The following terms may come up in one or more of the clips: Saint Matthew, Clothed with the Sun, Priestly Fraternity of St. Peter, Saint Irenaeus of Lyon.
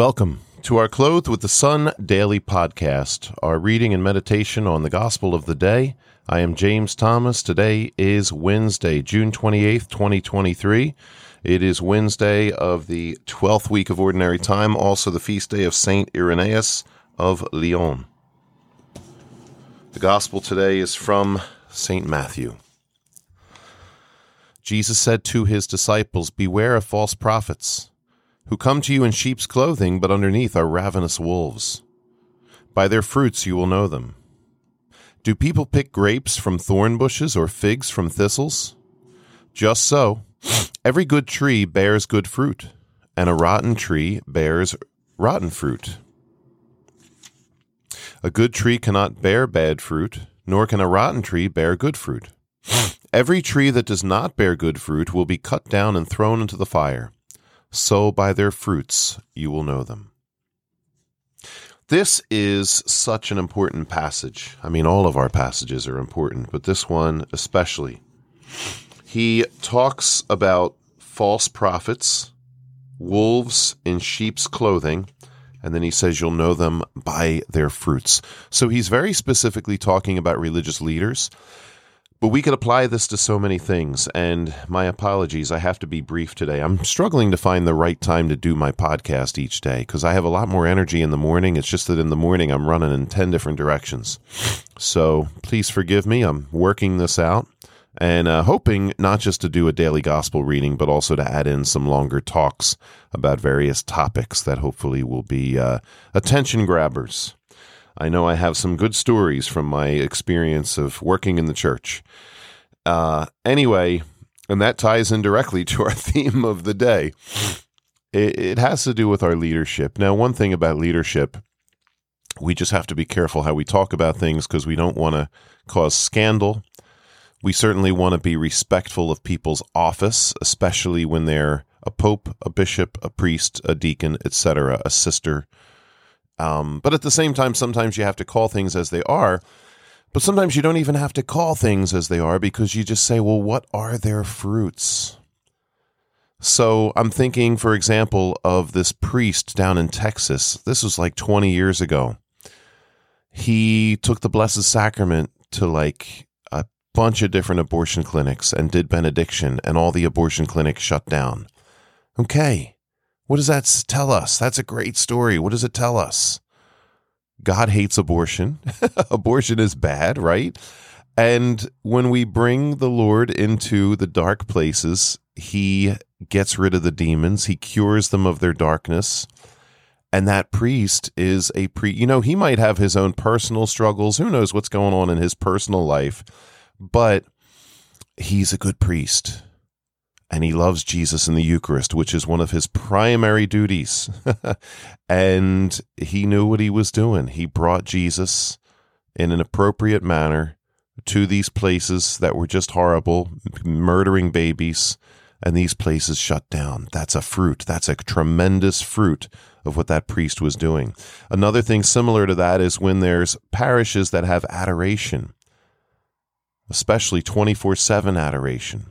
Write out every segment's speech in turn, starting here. Welcome to our Clothed with the Sun daily podcast, our reading and meditation on the Gospel of the Day. I am James Thomas. Today is Wednesday, June 28th, 2023. It is Wednesday of the 12th week of Ordinary Time, also the feast day of Saint Irenaeus of Lyon. The Gospel today is from Saint Matthew. Jesus said to his disciples, "Beware of false prophets, who come to you in sheep's clothing, but underneath are ravenous wolves. By their fruits you will know them. Do people pick grapes from thorn bushes or figs from thistles? Just so, every good tree bears good fruit, and a rotten tree bears rotten fruit. A good tree cannot bear bad fruit, nor can a rotten tree bear good fruit. Every tree that does not bear good fruit will be cut down and thrown into the fire. So by their fruits you will know them." This is such an important passage. I mean, all of our passages are important, but this one especially. He talks about false prophets, wolves in sheep's clothing, and then he says you'll know them by their fruits. So he's very specifically talking about religious leaders, but we could apply this to so many things, and my apologies, I have to be brief today. I'm struggling to find the right time to do my podcast each day because I have a lot more energy in the morning. It's just that in the morning I'm running in 10 different directions. So please forgive me. I'm working this out and hoping not just to do a daily gospel reading, but also to add in some longer talks about various topics that hopefully will be attention grabbers. I know I have some good stories from my experience of working in the church. Anyway, and that ties in directly to our theme of the day. It has to do with our leadership. Now, one thing about leadership, we just have to be careful how we talk about things because we don't want to cause scandal. We certainly want to be respectful of people's office, especially when they're a pope, a bishop, a priest, a deacon, etc., a sister. But at the same time, sometimes you have to call things as they are, but sometimes you don't even have to call things as they are because you just say, well, what are their fruits? So I'm thinking, for example, of this priest down in Texas. This was like 20 years ago. He took the Blessed Sacrament to like a bunch of different abortion clinics and did benediction, and all the abortion clinics shut down. Okay. What does that tell us? That's a great story. What does it tell us? God hates abortion. Abortion is bad, right? And when we bring the Lord into the dark places, he gets rid of the demons. He cures them of their darkness. And that priest is a priest. You know, he might have his own personal struggles. Who knows what's going on in his personal life? But he's a good priest. And he loves Jesus in the Eucharist, which is one of his primary duties. And he knew what he was doing. He brought Jesus in an appropriate manner to these places that were just horrible, murdering babies, and these places shut down. That's a fruit. That's a tremendous fruit of what that priest was doing. Another thing similar to that is when there's parishes that have adoration, especially 24/7 adoration.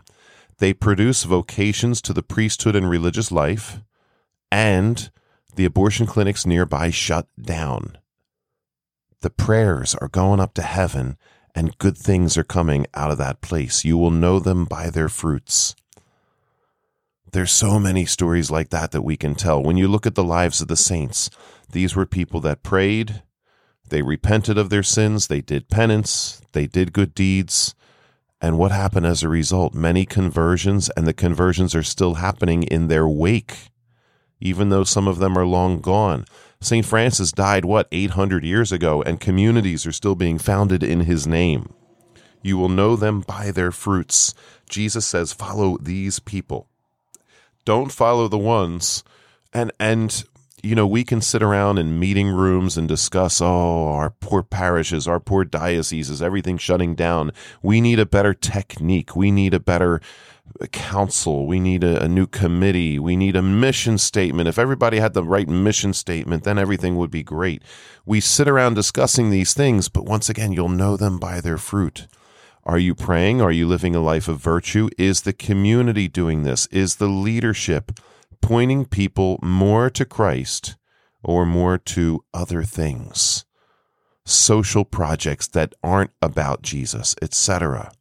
They produce vocations to the priesthood and religious life, and the abortion clinics nearby shut down. The prayers are going up to heaven, and good things are coming out of that place. You will know them by their fruits. There's so many stories like that that we can tell. When you look at the lives of the saints, these were people that prayed, they repented of their sins, they did penance, they did good deeds. And what happened as a result? Many conversions, and the conversions are still happening in their wake, even though some of them are long gone. St. Francis died, 800 years ago, and communities are still being founded in his name. You will know them by their fruits. Jesus says, follow these people. Don't follow the ones. And you know, we can sit around in meeting rooms and discuss, our poor parishes, our poor dioceses, everything shutting down. We need a better technique. We need a better council. We need a new committee. We need a mission statement. If everybody had the right mission statement, then everything would be great. We sit around discussing these things, but once again, you'll know them by their fruit. Are you praying? Are you living a life of virtue? Is the community doing this? Is the leadership pointing people more to Christ or more to other things, social projects that aren't about Jesus, etc.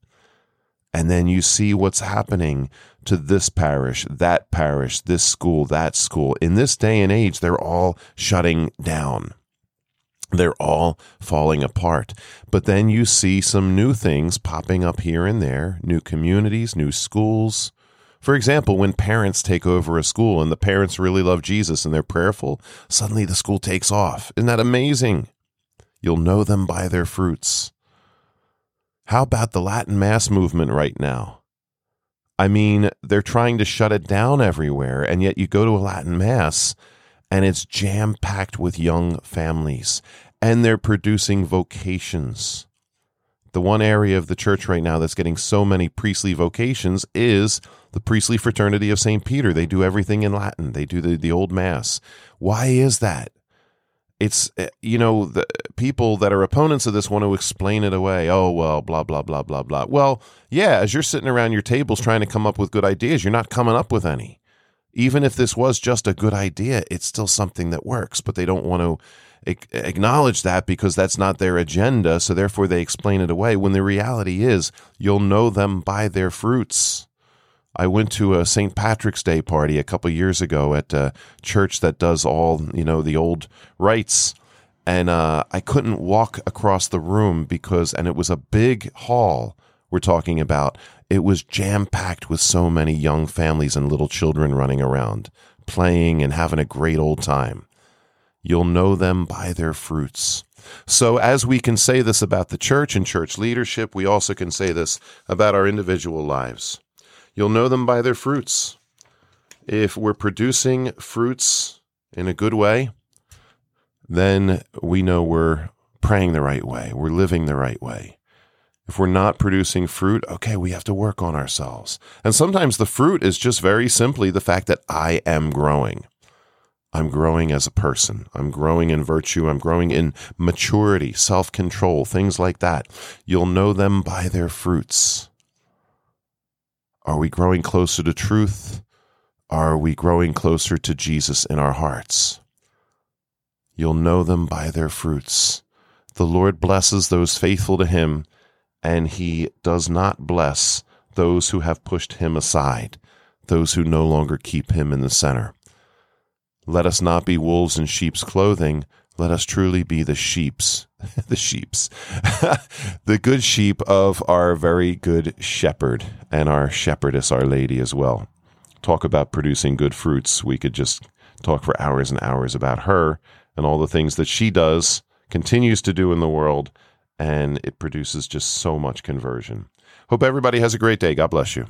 And then you see what's happening to this parish, this school, that school. In this day and age, they're all shutting down. They're all falling apart. But then you see some new things popping up here and there, new communities, new schools. For example, when parents take over a school and the parents really love Jesus and they're prayerful, suddenly the school takes off. Isn't that amazing? You'll know them by their fruits. How about the Latin Mass movement right now? I mean, they're trying to shut it down everywhere, and yet you go to a Latin Mass, and it's jam-packed with young families, and they're producing vocations. The one area of the church right now that's getting so many priestly vocations is the Priestly Fraternity of St. Peter. They do everything in Latin. They do the old Mass. Why is that? It's, you know, the people that are opponents of this want to explain it away. Oh, well, blah, blah, blah, blah, blah. Well, yeah, as you're sitting around your tables trying to come up with good ideas, you're not coming up with any. Even if this was just a good idea, it's still something that works, but they don't want to acknowledge that because that's not their agenda, so therefore they explain it away, when the reality is you'll know them by their fruits. I went to a St. Patrick's Day party a couple years ago at a church that does all, you know, the old rites, and I couldn't walk across the room because, and it was a big hall we're talking about, it was jam-packed with so many young families and little children running around, playing and having a great old time. You'll know them by their fruits. So as we can say this about the church and church leadership, we also can say this about our individual lives. You'll know them by their fruits. If we're producing fruits in a good way, then we know we're praying the right way. We're living the right way. If we're not producing fruit, okay, we have to work on ourselves. And sometimes the fruit is just very simply the fact that I am growing. I'm growing as a person. I'm growing in virtue. I'm growing in maturity, self-control, things like that. You'll know them by their fruits. Are we growing closer to truth? Are we growing closer to Jesus in our hearts? You'll know them by their fruits. The Lord blesses those faithful to him, and he does not bless those who have pushed him aside, those who no longer keep him in the center. Let us not be wolves in sheep's clothing. Let us truly be the sheeps, the good sheep of our very good shepherd, and our shepherdess, Our Lady, as well. Talk about producing good fruits. We could just talk for hours and hours about her and all the things that she does, continues to do in the world, and it produces just so much conversion. Hope everybody has a great day. God bless you.